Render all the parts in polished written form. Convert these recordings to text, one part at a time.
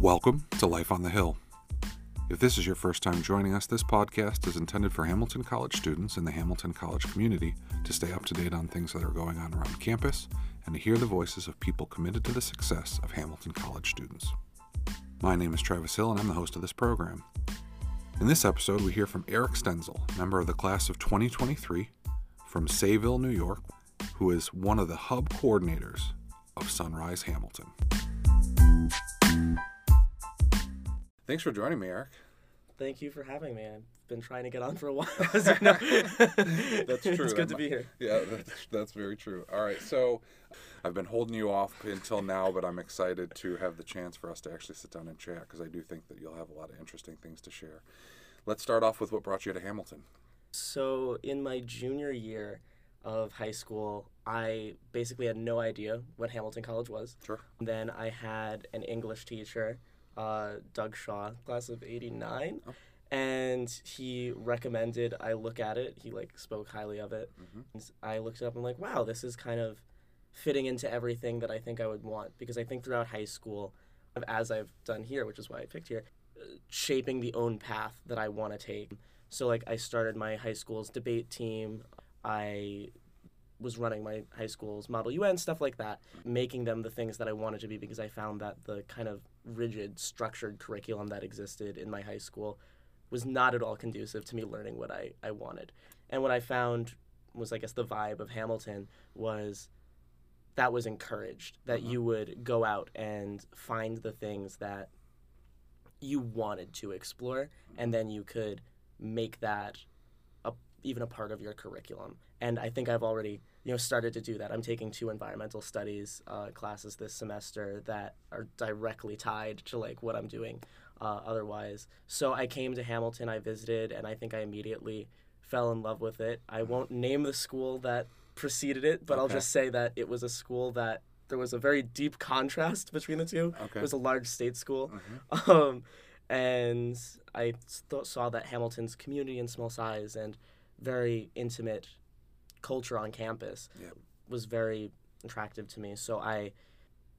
Welcome to Life on the Hill. If this is your first time joining us, this podcast is intended for Hamilton College students in the Hamilton College community to stay up to date on things that are going on around campus and to hear the voices of people committed to the success of Hamilton College students. My name is Travis Hill, and I'm the host of this program. In this episode, we hear from Eric Stenzel, member of the class of 2023 from Sayville, New York, who is one of the hub coordinators of Sunrise Hamilton. Thanks for joining me, Eric. Thank you for having me. I've been trying to get on for a while. That's true. It's good to be here. Yeah, that's very true. All right, so I've been holding you off until now, but I'm excited to have the chance for us to actually sit down and chat because I do think that you'll have a lot of interesting things to share. Let's start off with what brought you to Hamilton. So in my junior year of high school, I basically had no idea what Hamilton College was. Sure. Then I had an English teacher, Doug Shaw, class of 89, and he recommended I look at it. He spoke highly of it. Mm-hmm. And I looked it up and I'm like, wow, this is kind of fitting into everything that I think I would want, because I think throughout high school, as I've done here, which is why I picked here, shaping the own path that I want to take. So I started my high school's debate team. I was running my high school's Model UN, stuff like that, making them the things that I wanted to be, because I found that the kind of rigid, structured curriculum that existed in my high school was not at all conducive to me learning what I wanted. And what I found was, I guess, the vibe of Hamilton was that was encouraged, that you would go out and find the things that you wanted to explore, and then you could make that even a part of your curriculum. And I think I've already started to do that. I'm taking 2 environmental studies classes this semester that are directly tied to what I'm doing otherwise. So I came to Hamilton, I visited, and I think I immediately fell in love with it. I won't name the school that preceded it, but okay, I'll just say that it was a school that there was a very deep contrast between the two. Okay. It was a large state school. Mm-hmm. And I saw that Hamilton's community in small size and very intimate culture on campus was very attractive to me. So I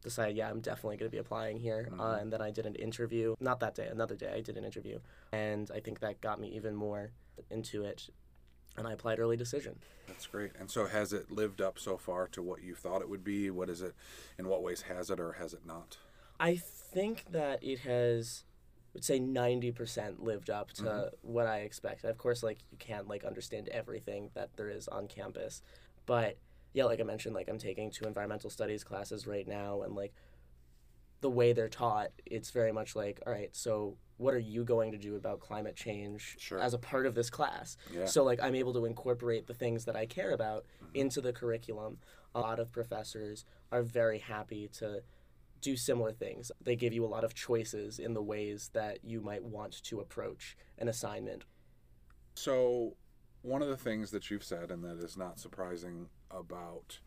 decided, I'm definitely going to be applying here. Mm-hmm. And then I did an interview. Not that day, another day I did an interview. And I think that got me even more into it. And I applied early decision. That's great. And so has it lived up so far to what you thought it would be? What is it? In what ways has it or has it not? I think that it has, I would say 90% lived up to what I expected. Of course, you can't understand everything that there is on campus, but yeah, I mentioned, I'm taking 2 environmental studies classes right now, and the way they're taught, it's very much all right, so what are you going to do about climate change as a part of this class? Yeah. So I'm able to incorporate the things that I care about into the curriculum. A lot of professors are very happy to do similar things. They give you a lot of choices in the ways that you might want to approach an assignment. So one of the things that you've said, and that is not surprising about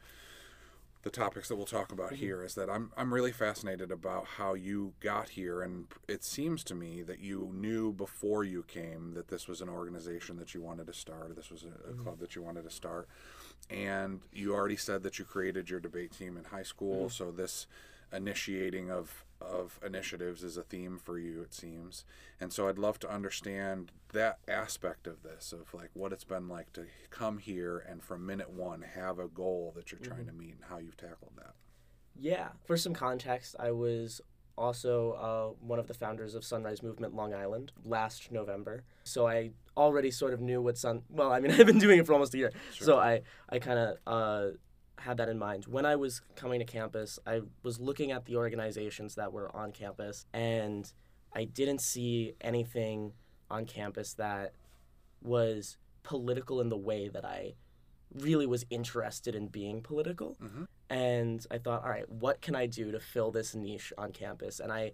the topics that we'll talk about here, is that I'm really fascinated about how you got here. And it seems to me that you knew before you came that this was an organization that you wanted to start, this was a club that you wanted to start. And you already said that you created your debate team in high school, so this initiating of initiatives is a theme for you, it seems. And so I'd love to understand that aspect of this, of what it's been like to come here and from minute one have a goal that you're trying to meet and how you've tackled that. Yeah. For some context, I was also one of the founders of Sunrise Movement Long Island last November. So I already sort of knew what I've been doing it for almost a year. Sure. So I kind of had that in mind. When I was coming to campus, I was looking at the organizations that were on campus, and I didn't see anything on campus that was political in the way that I really was interested in being political. Mm-hmm. And I thought, all right, what can I do to fill this niche on campus? And I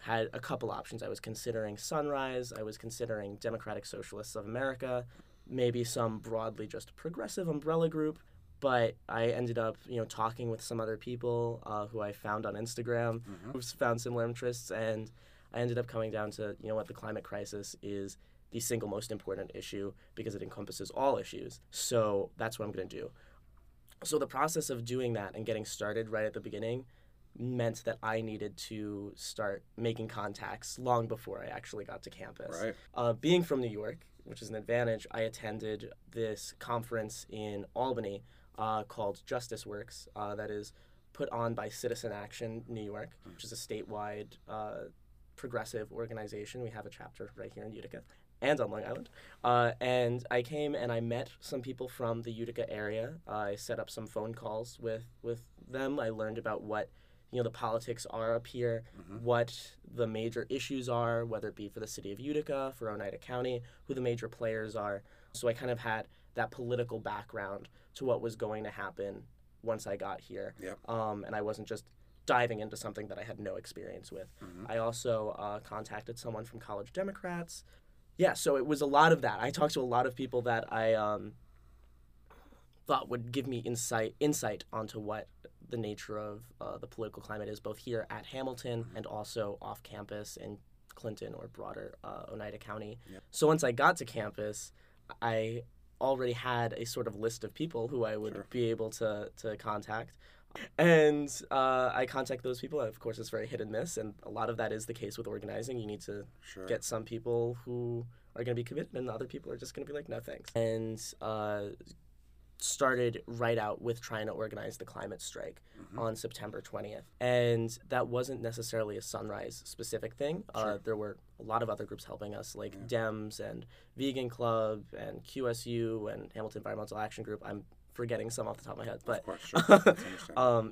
had a couple options. I was considering Sunrise. I was considering Democratic Socialists of America, maybe some broadly just progressive umbrella group. But I ended up, talking with some other people who I found on Instagram, who found similar interests, and I ended up coming down to, what the climate crisis is the single most important issue because it encompasses all issues. So that's what I'm going to do. So the process of doing that and getting started right at the beginning meant that I needed to start making contacts long before I actually got to campus. Right. Being from New York, which is an advantage, I attended this conference in Albany called Justice Works that is put on by Citizen Action New York, which is a statewide progressive organization. We have a chapter right here in Utica and on Long Island. And I came and I met some people from the Utica area. I set up some phone calls with them. I learned about what the politics are up here, what the major issues are, whether it be for the city of Utica, for Oneida County, who the major players are. So I kind of had that political background to what was going to happen once I got here. Yep. And I wasn't just diving into something that I had no experience with. I also contacted someone from College Democrats. Yeah, so it was a lot of that. I talked to a lot of people that I thought would give me insight onto what the nature of the political climate is, both here at Hamilton and also off campus in Clinton or broader Oneida County. Yep. So once I got to campus, I already had a sort of list of people who I would be able to contact. And I contact those people. Of course, it's very hit and miss, and a lot of that is the case with organizing. You need to get some people who are going to be committed, and other people are just going to be like, no thanks. And started right out with trying to organize the climate strike on September 20th. And that wasn't necessarily a Sunrise-specific thing. There were a lot of other groups helping us, like Dems and Vegan Club and QSU and Hamilton Environmental Action Group. I'm forgetting some off the top of my head, but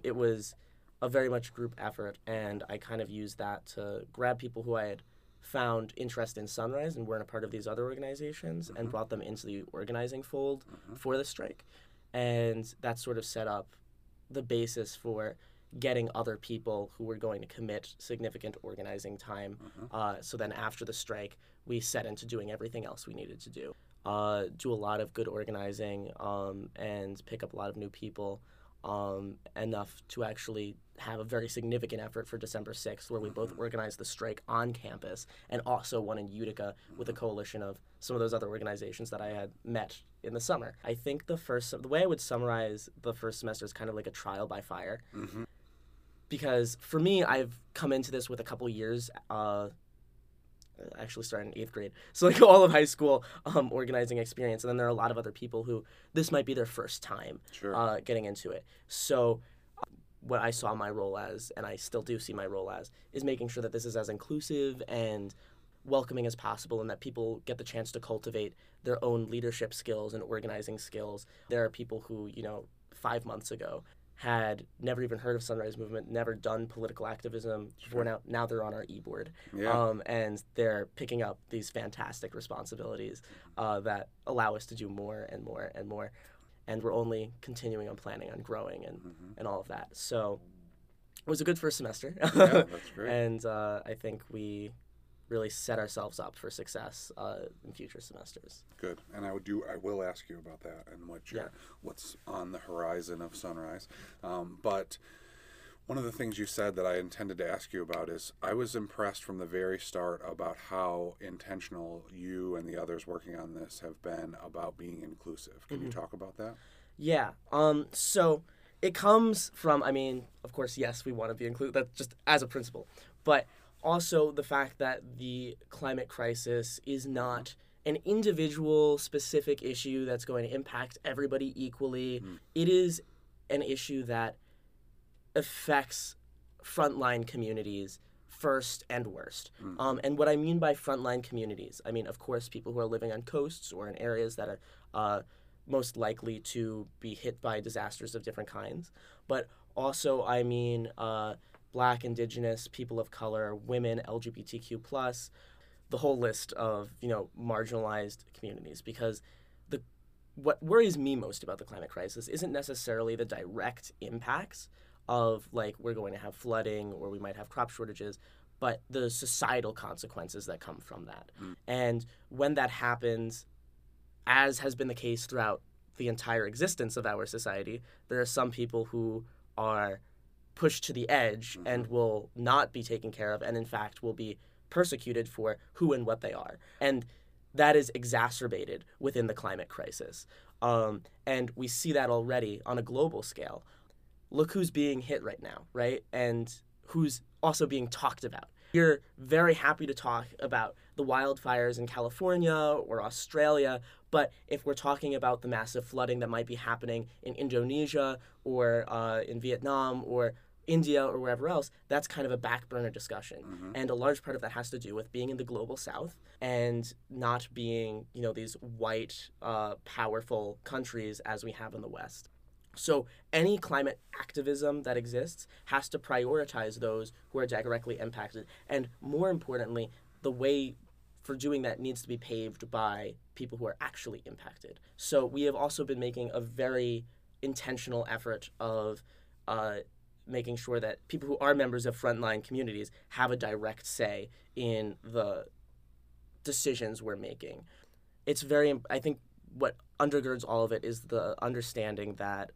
it was a very much group effort, and I kind of used that to grab people who I had found interest in Sunrise and weren't a part of these other organizations and brought them into the organizing fold for the strike. And that sort of set up the basis for getting other people who were going to commit significant organizing time. So then after the strike, we set into doing everything else we needed to do. Do a lot of good organizing and pick up a lot of new people, enough to actually have a very significant effort for December 6th, where we both organized the strike on campus and also one in Utica with a coalition of some of those other organizations that I had met in the summer. I think the way I would summarize the first semester is kind of like a trial by fire, because for me, I've come into this with a couple years actually started in 8th grade. So like all of high school organizing experience. And then there are a lot of other people who this might be their first time getting into it. So what I saw my role as, and I still do see my role as, is making sure that this is as inclusive and welcoming as possible, and that people get the chance to cultivate their own leadership skills and organizing skills. There are people who, 5 months ago had never even heard of Sunrise Movement, never done political activism before. Now they're on our e-board. Yeah. And they're picking up these fantastic responsibilities that allow us to do more and more and more. And we're only continuing on planning on growing and all of that. So it was a good first semester. Yeah, that's great. And I think we really set ourselves up for success in future semesters. Good, and I will ask you about that and what's on the horizon of Sunrise. But one of the things you said that I intended to ask you about is I was impressed from the very start about how intentional you and the others working on this have been about being inclusive. Can you talk about that? Yeah. So it comes from, of course, yes, we want to be inclusive. That's just as a principle, but also the fact that the climate crisis is not an individual specific issue that's going to impact everybody equally. It is an issue that affects frontline communities first and worst. And what I mean by frontline communities, of course, people who are living on coasts or in areas that are most likely to be hit by disasters of different kinds. But also, Black, Indigenous, people of color, women, LGBTQ+, the whole list of marginalized communities. Because what worries me most about the climate crisis isn't necessarily the direct impacts of we're going to have flooding or we might have crop shortages, but the societal consequences that come from that. And when that happens, as has been the case throughout the entire existence of our society, there are some people who are pushed to the edge and will not be taken care of, and in fact will be persecuted for who and what they are. And that is exacerbated within the climate crisis. And we see that already on a global scale. look who's being hit right now, right? And who's also being talked about. You're very happy to talk about the wildfires in California or Australia, but if we're talking about the massive flooding that might be happening in Indonesia or in Vietnam or India or wherever else, that's kind of a back burner discussion. Mm-hmm. And a large part of that has to do with being in the global south and not being, you know, these white, powerful countries as we have in the West. So any climate activism that exists has to prioritize those who are directly impacted. And more importantly, the way for doing that needs to be paved by people who are actually impacted. So we have also been making a very intentional effort of making sure that people who are members of frontline communities have a direct say in the decisions we're making. It's very, I think what undergirds all of it is the understanding that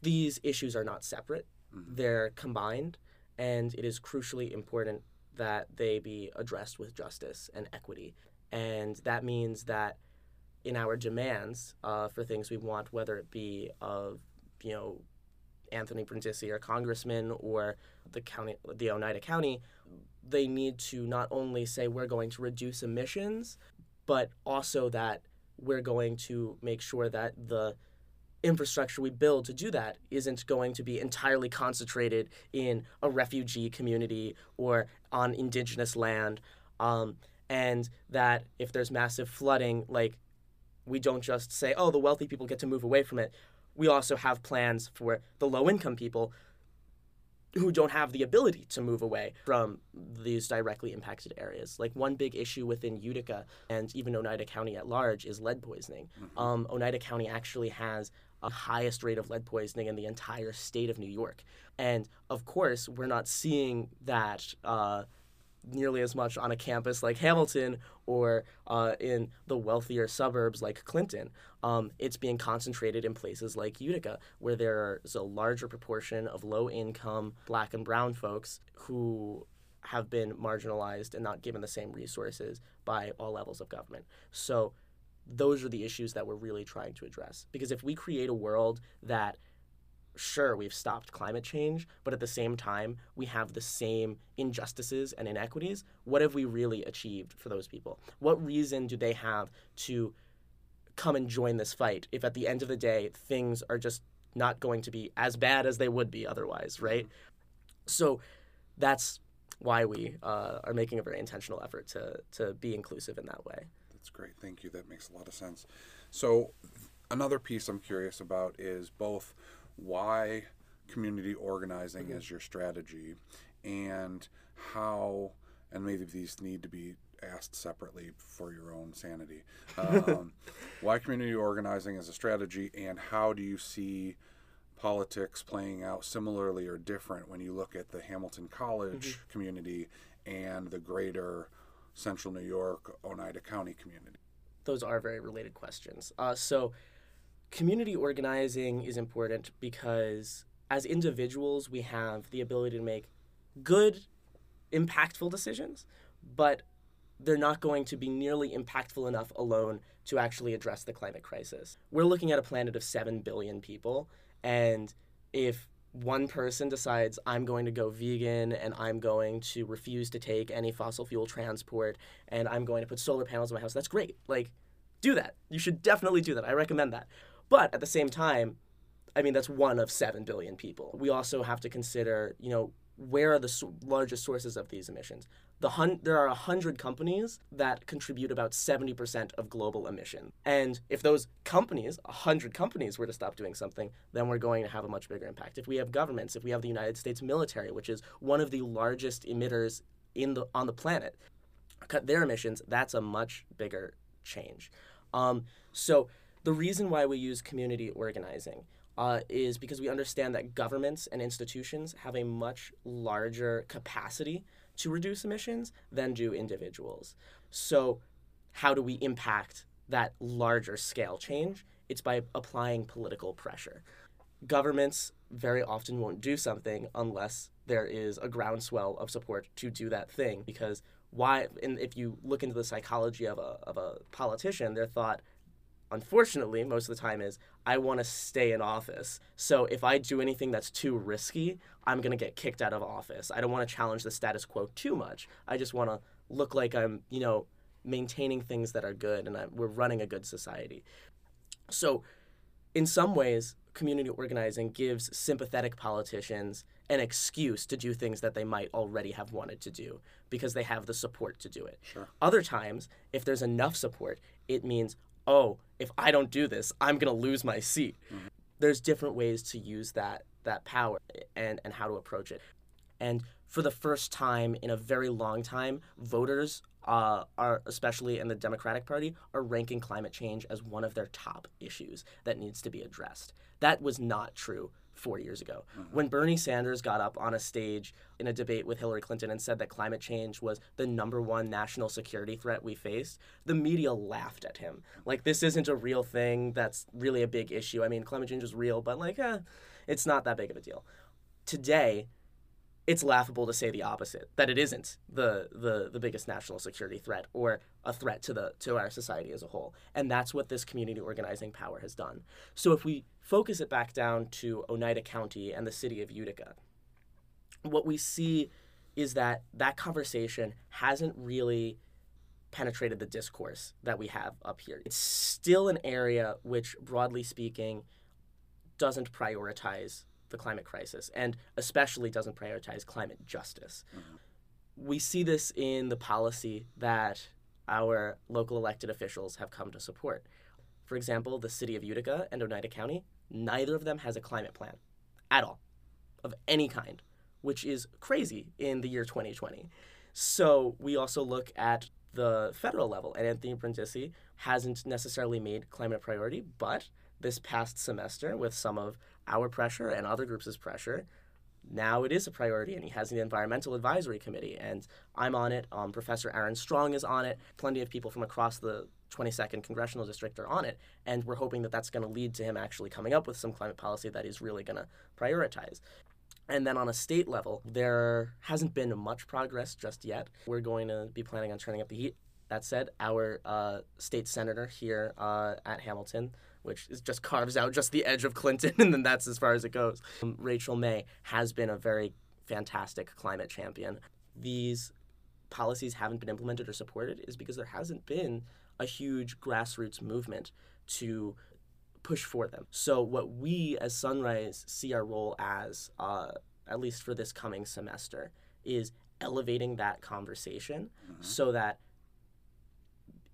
these issues are not separate, they're combined, and it is crucially important that they be addressed with justice and equity. And that means that in our demands for things we want, whether it be of, you know, Anthony Brindisi or congressman or the county, the Oneida County, they need to not only say we're going to reduce emissions, but also that we're going to make sure that the infrastructure we build to do that isn't going to be entirely concentrated in a refugee community or on indigenous land. And that if there's massive flooding, like, we don't just say, oh, the wealthy people get to move away from it. We also have plans for the low-income people who don't have the ability to move away from these directly impacted areas. Like, one big issue within Utica and even Oneida County at large is lead poisoning. Mm-hmm. Oneida County actually has the highest rate of lead poisoning in the entire state of New York. And of course, we're not seeing that nearly as much on a campus like Hamilton or in the wealthier suburbs like Clinton. It's being concentrated in places like Utica, where there's a larger proportion of low-income black and brown folks who have been marginalized and not given the same resources by all levels of government. So those are the issues that we're really trying to address. Because if we create a world that, sure, we've stopped climate change, but at the same time, we have the same injustices and inequities. What have we really achieved for those people? What reason do they have to come and join this fight if at the end of the day, things are just not going to be as bad as they would be otherwise, right? So that's why we are making a very intentional effort to be inclusive in that way. That's great. Thank you. That makes a lot of sense. So another piece I'm curious about is both why community organizing is your strategy, and how, and maybe these need to be asked separately for your own sanity, why community organizing is a strategy, and how do you see politics playing out similarly or different when you look at the Hamilton College community and the greater Central New York, Oneida County community? Those are very related questions. So community organizing is important because as individuals, we have the ability to make good, impactful decisions, but they're not going to be nearly impactful enough alone to actually address the climate crisis. We're looking at a planet of 7 billion people, and if one person decides, I'm going to go vegan, and I'm going to refuse to take any fossil fuel transport, and I'm going to put solar panels in my house, that's great. Like, do that. You should definitely do that. I recommend that. But at the same time, I mean, that's one of 7 billion people. We also have to consider, you know, where are the largest sources of these emissions? There are 100 companies that contribute about 70% of global emission. And if those companies, 100 companies, were to stop doing something, then we're going to have a much bigger impact. If we have governments, if we have the United States military, which is one of the largest emitters on the planet, cut their emissions, that's a much bigger change. So the reason why we use community organizing is because we understand that governments and institutions have a much larger capacity to reduce emissions than do individuals. So how do we impact that larger scale change? It's by applying political pressure. Governments very often won't do something unless there is a groundswell of support to do that thing, because why, and if you look into the psychology of a politician, their thought unfortunately, most of the time is, I want to stay in office. So if I do anything that's too risky, I'm going to get kicked out of office. I don't want to challenge the status quo too much. I just want to look like I'm, you know, maintaining things that are good and we're running a good society. So in some ways, community organizing gives sympathetic politicians an excuse to do things that they might already have wanted to do because they have the support to do it. Sure. Other times, if there's enough support, it means, oh, if I don't do this, I'm going to lose my seat. Mm-hmm. There's different ways to use that power and how to approach it. And for the first time in a very long time, voters are, especially in the Democratic Party, are ranking climate change as one of their top issues that needs to be addressed. That was not true 4 years ago. Mm-hmm. When Bernie Sanders got up on a stage in a debate with Hillary Clinton and said that climate change was the #1 national security threat we faced, the media laughed at him. Like, this isn't a real thing. That's really a big issue. I mean, climate change is real, but like, it's not that big of a deal. Today, it's laughable to say the opposite, that it isn't the biggest national security threat or a threat to our society as a whole. And that's what this community organizing power has done. So if we focus it back down to Oneida County and the city of Utica, what we see is that that conversation hasn't really penetrated the discourse that we have up here. It's still an area which, broadly speaking, doesn't prioritize the climate crisis, and especially doesn't prioritize climate justice. Mm-hmm. We see this in the policy that our local elected officials have come to support. For example, the city of Utica and Oneida County, neither of them has a climate plan at all, of any kind, which is crazy in the year 2020. So we also look at the federal level, and Anthony Brindisi hasn't necessarily made climate a priority, but this past semester, with some of our pressure and other groups' pressure, now it is a priority, and he has an environmental advisory committee, and I'm on it. Professor Aaron Strong is on it. Plenty of people from across the 22nd Congressional District are on it, and we're hoping that that's going to lead to him actually coming up with some climate policy that he's really going to prioritize. And then on a state level, there hasn't been much progress just yet. We're going to be planning on turning up the heat. That said, our state senator here at Hamilton, which is just carves out just the edge of Clinton, and then that's as far as it goes. Rachel May has been a very fantastic climate champion. These policies haven't been implemented or supported is because there hasn't been a huge grassroots movement to push for them. So what we as Sunrise see our role as, at least for this coming semester, is elevating that conversation so that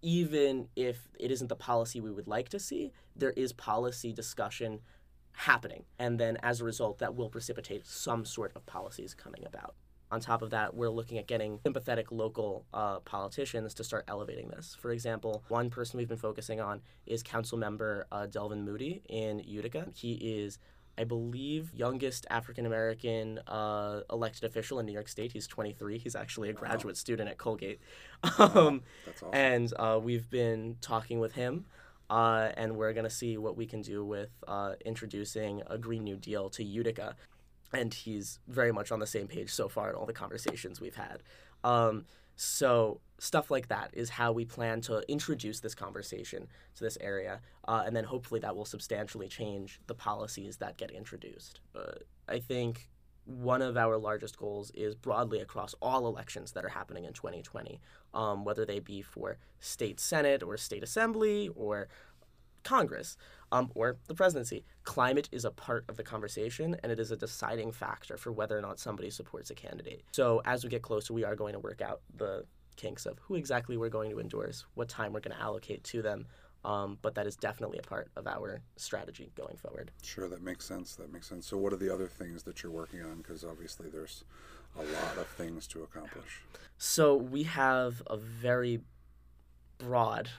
even if it isn't the policy we would like to see, there is policy discussion happening. And then as a result, that will precipitate some sort of policies coming about. On top of that, we're looking at getting sympathetic local politicians to start elevating this. For example, one person we've been focusing on is Councilmember Delvin Moody in Utica. He is, I believe, youngest African-American elected official in New York State. He's 23. He's actually a graduate student at Colgate. That's awesome. And we've been talking with him, and we're going to see what we can do with introducing a Green New Deal to Utica. And he's very much on the same page so far in all the conversations we've had. So stuff like that is how we plan to introduce this conversation to this area, and then hopefully that will substantially change the policies that get introduced. I think one of our largest goals is broadly across all elections that are happening in 2020, whether they be for state senate or state assembly or Congress or the presidency. Climate is a part of the conversation, and it is a deciding factor for whether or not somebody supports a candidate. So as we get closer, we are going to work out the kinks of who exactly we're going to endorse, what time we're going to allocate to them, but that is definitely a part of our strategy going forward. Sure, that makes sense. So what are the other things that you're working on? Because obviously there's a lot of things to accomplish. So we have a very broad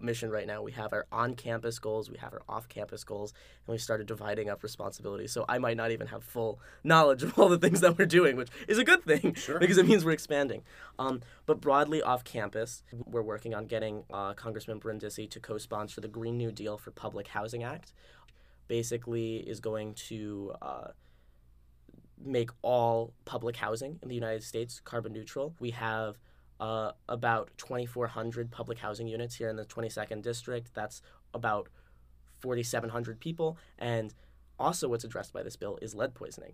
mission right now. We have our on-campus goals, we have our off-campus goals, and we started dividing up responsibilities. So I might not even have full knowledge of all the things that we're doing, which is a good thing, sure, because it means we're expanding. But broadly off-campus, we're working on getting Congressman Brindisi to co-sponsor the Green New Deal for Public Housing Act. Basically is going to make all public housing in the United States carbon neutral. We have about 2,400 public housing units here in the 22nd District. That's about 4,700 people. And also what's addressed by this bill is lead poisoning.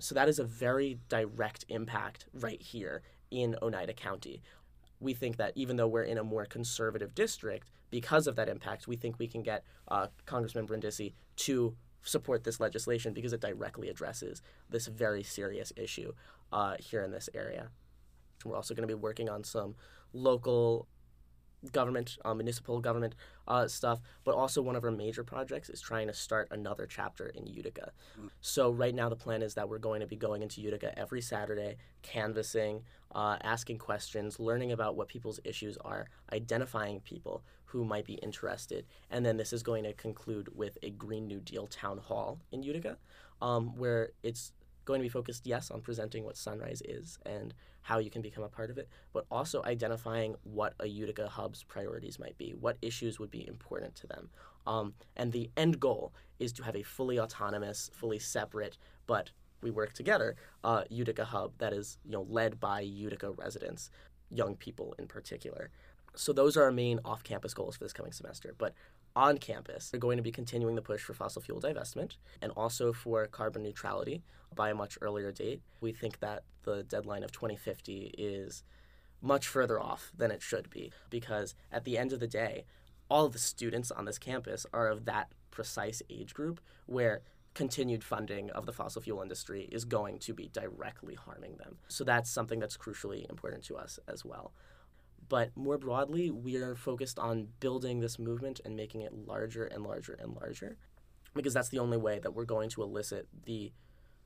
So that is a very direct impact right here in Oneida County. We think that even though we're in a more conservative district, because of that impact, we think we can get Congressman Brindisi to support this legislation because it directly addresses this very serious issue here in this area. We're also going to be working on some local government, municipal government stuff, but also one of our major projects is trying to start another chapter in Utica. So right now the plan is that we're going to be going into Utica every Saturday, canvassing, asking questions, learning about what people's issues are, identifying people who might be interested, and then this is going to conclude with a Green New Deal town hall in Utica, where it's going to be focused, yes, on presenting what Sunrise is and how you can become a part of it, but also identifying what a Utica hub's priorities might be, what issues would be important to them. And the end goal is to have a fully autonomous, fully separate, but we work together, Utica hub that is, you know, led by Utica residents, young people in particular. So those are our main off-campus goals for this coming semester. But on campus, we're going to be continuing the push for fossil fuel divestment and also for carbon neutrality by a much earlier date. We think that the deadline of 2050 is much further off than it should be because at the end of the day, all of the students on this campus are of that precise age group where continued funding of the fossil fuel industry is going to be directly harming them. So that's something that's crucially important to us as well. But more broadly, we are focused on building this movement and making it larger and larger and larger, because that's the only way that we're going to elicit the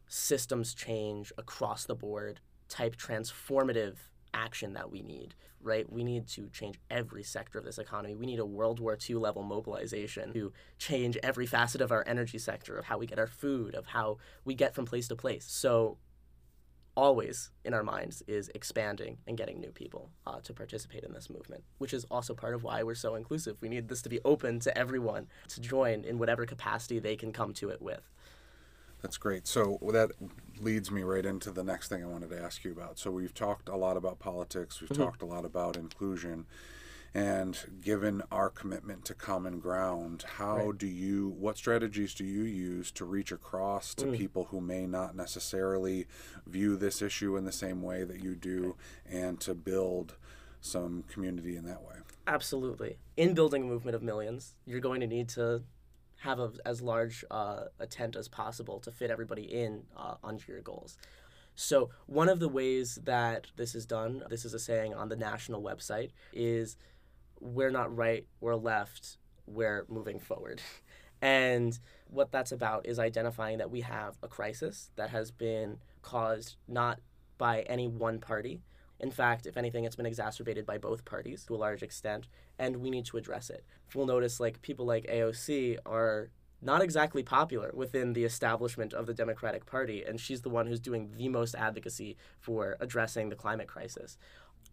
systems change across the board type transformative action that we need, right? We need to change every sector of this economy. We need a World War II level mobilization to change every facet of our energy sector, of how we get our food, of how we get from place to place. So always in our minds is expanding and getting new people to participate in this movement, which is also part of why we're so inclusive. We need this to be open to everyone to join in whatever capacity they can come to it with. That's great. So that leads me right into the next thing I wanted to ask you about. So we've talked a lot about politics. We've talked a lot about inclusion. And given our commitment to common ground, how do you, what strategies do you use to reach across to people who may not necessarily view this issue in the same way that you do and to build some community in that way? Absolutely. In building a movement of millions, you're going to need to have as large a tent as possible to fit everybody in onto your goals. So one of the ways that this is done, this is a saying on the national website, is we're not right, we're left, we're moving forward. And what that's about is identifying that we have a crisis that has been caused not by any one party. In fact, if anything, it's been exacerbated by both parties to a large extent, and we need to address it. We'll notice like people like AOC are not exactly popular within the establishment of the Democratic Party, and she's the one who's doing the most advocacy for addressing the climate crisis.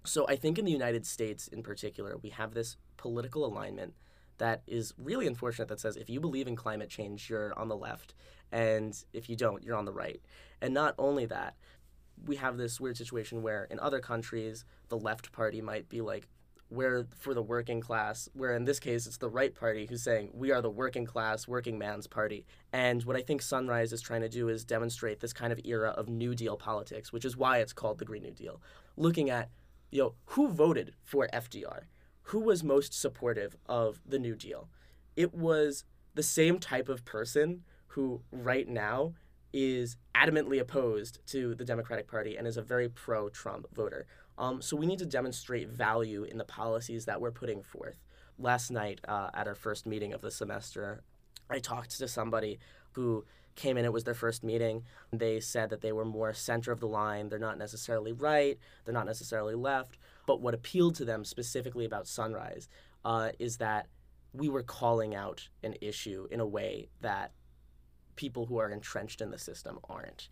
So I think in the United States in particular, we have this political alignment that is really unfortunate that says if you believe in climate change, you're on the left, and if you don't, you're on the right. And not only that, we have this weird situation where in other countries, the left party might be like, we're for the working class, where in this case, it's the right party who's saying, we are the working class, working man's party. And what I think Sunrise is trying to do is demonstrate this kind of era of New Deal politics, which is why it's called the Green New Deal. Looking at, you know, who voted for FDR? Who was most supportive of the New Deal? It was the same type of person who right now is adamantly opposed to the Democratic Party and is a very pro-Trump voter. So we need to demonstrate value in the policies that we're putting forth. Last night at our first meeting of the semester, I talked to somebody who came in, it was their first meeting. They said that they were more center of the line. They're not necessarily right. They're not necessarily left. But what appealed to them specifically about Sunrise is that we were calling out an issue in a way that people who are entrenched in the system aren't.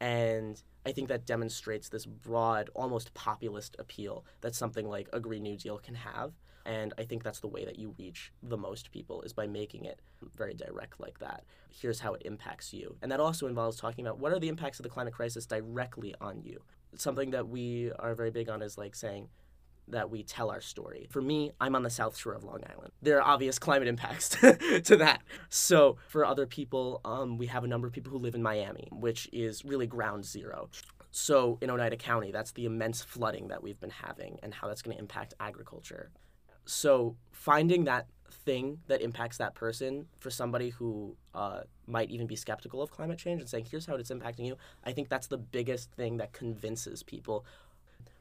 And I think that demonstrates this broad, almost populist appeal that something like a Green New Deal can have. And I think that's the way that you reach the most people is by making it very direct like that. Here's how it impacts you. And that also involves talking about what are the impacts of the climate crisis directly on you. Something that we are very big on is like saying, that we tell our story. For me, I'm on the South Shore of Long Island. There are obvious climate impacts to that. So for other people, we have a number of people who live in Miami, which is really ground zero. So in Oneida County, that's the immense flooding that we've been having and how that's going to impact agriculture. So finding that thing that impacts that person for somebody who might even be skeptical of climate change and saying, here's how it's impacting you, I think that's the biggest thing that convinces people.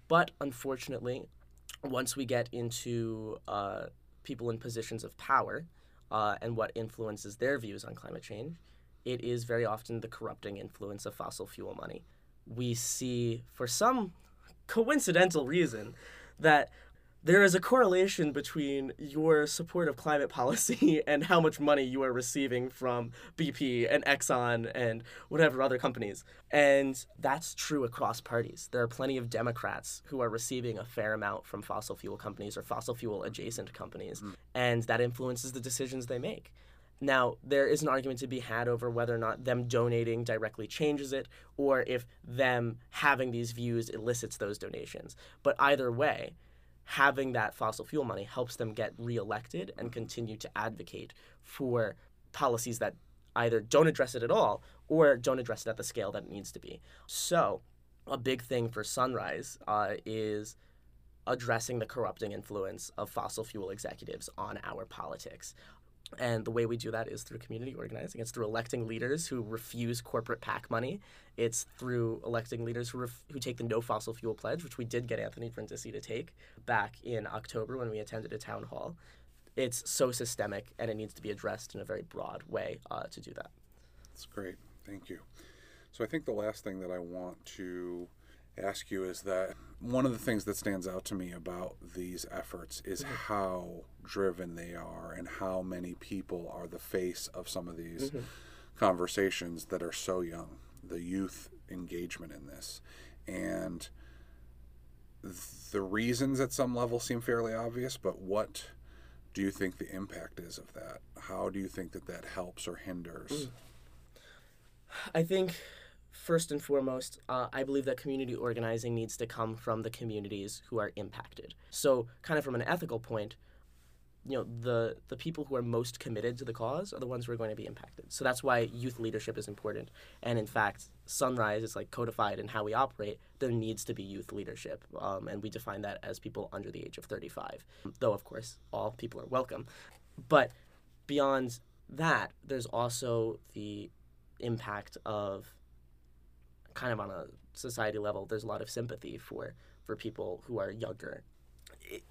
But unfortunately, once we get into people in positions of power and what influences their views on climate change, it is very often the corrupting influence of fossil fuel money. We see, for some coincidental reason, that there is a correlation between your support of climate policy and how much money you are receiving from BP and Exxon and whatever other companies. And that's true across parties. There are plenty of Democrats who are receiving a fair amount from fossil fuel companies or fossil fuel adjacent companies, and that influences the decisions they make. Now, there is an argument to be had over whether or not them donating directly changes it, or if them having these views elicits those donations. But either way, having that fossil fuel money helps them get reelected and continue to advocate for policies that either don't address it at all or don't address it at the scale that it needs to be. So a big thing for Sunrise is addressing the corrupting influence of fossil fuel executives on our politics. And the way we do that is through community organizing. It's through electing leaders who refuse corporate PAC money. It's through electing leaders who take the no fossil fuel pledge, which we did get Anthony Brindisi to take back in October when we attended a town hall. It's so systemic, and it needs to be addressed in a very broad way to do that. That's great. Thank you. So I think the last thing that I want to ask you is that one of the things that stands out to me about these efforts is how driven they are and how many people are the face of some of these conversations that are so young, the youth engagement in this. And the reasons at some level seem fairly obvious, but what do you think the impact is of that? How do you think that that helps or hinders? I think first and foremost, I believe that community organizing needs to come from the communities who are impacted. So kind of from an ethical point, you know, the people who are most committed to the cause are the ones who are going to be impacted. So that's why youth leadership is important. And in fact, Sunrise is like codified in how we operate. There needs to be youth leadership. And we define that as people under the age of 35, though, of course, all people are welcome. But beyond that, there's also the impact of kind of on a society level, there's a lot of sympathy for people who are younger.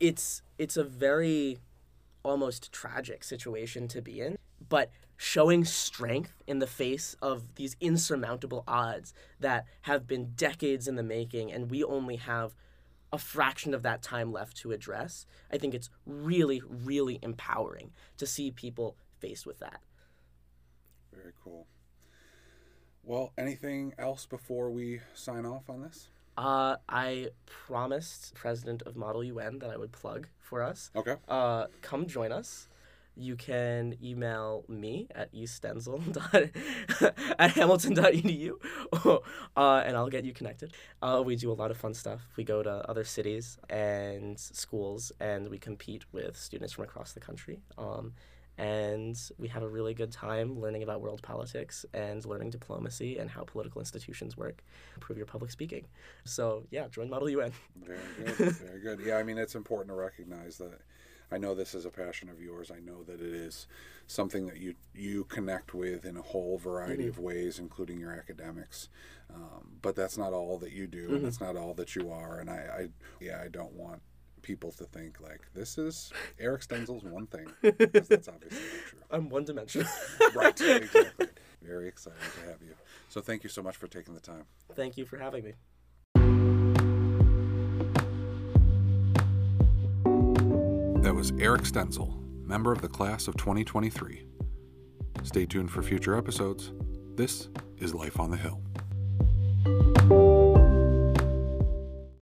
It's a very almost tragic situation to be in, but showing strength in the face of these insurmountable odds that have been decades in the making, and we only have a fraction of that time left to address, I think it's really, really empowering to see people faced with that. Very cool. Well, anything else before we sign off on this? I promised president of Model UN that I would plug for us. Okay. Come join us. You can email me at estenzel@hamilton.edu, and I'll get you connected. We do a lot of fun stuff. We go to other cities and schools, and we compete with students from across the country. And we have a really good time learning about world politics and learning diplomacy and how political institutions work. Improve your public speaking. So, yeah, join Model UN. Very good. Very good. Yeah, I mean, it's important to recognize that. I know this is a passion of yours. I know that it is something that you connect with in a whole variety of ways, including your academics. But that's not all that you do, and it's not all that you are. And I don't want people to think like this is Eric Stenzel's one thing, because that's obviously not true. I'm one dimensional. Right, exactly. Very excited to have you. So thank you so much for taking the time. Thank you for having me. That was Eric Stenzel, member of the class of 2023. Stay tuned for future episodes. This is Life on the Hill.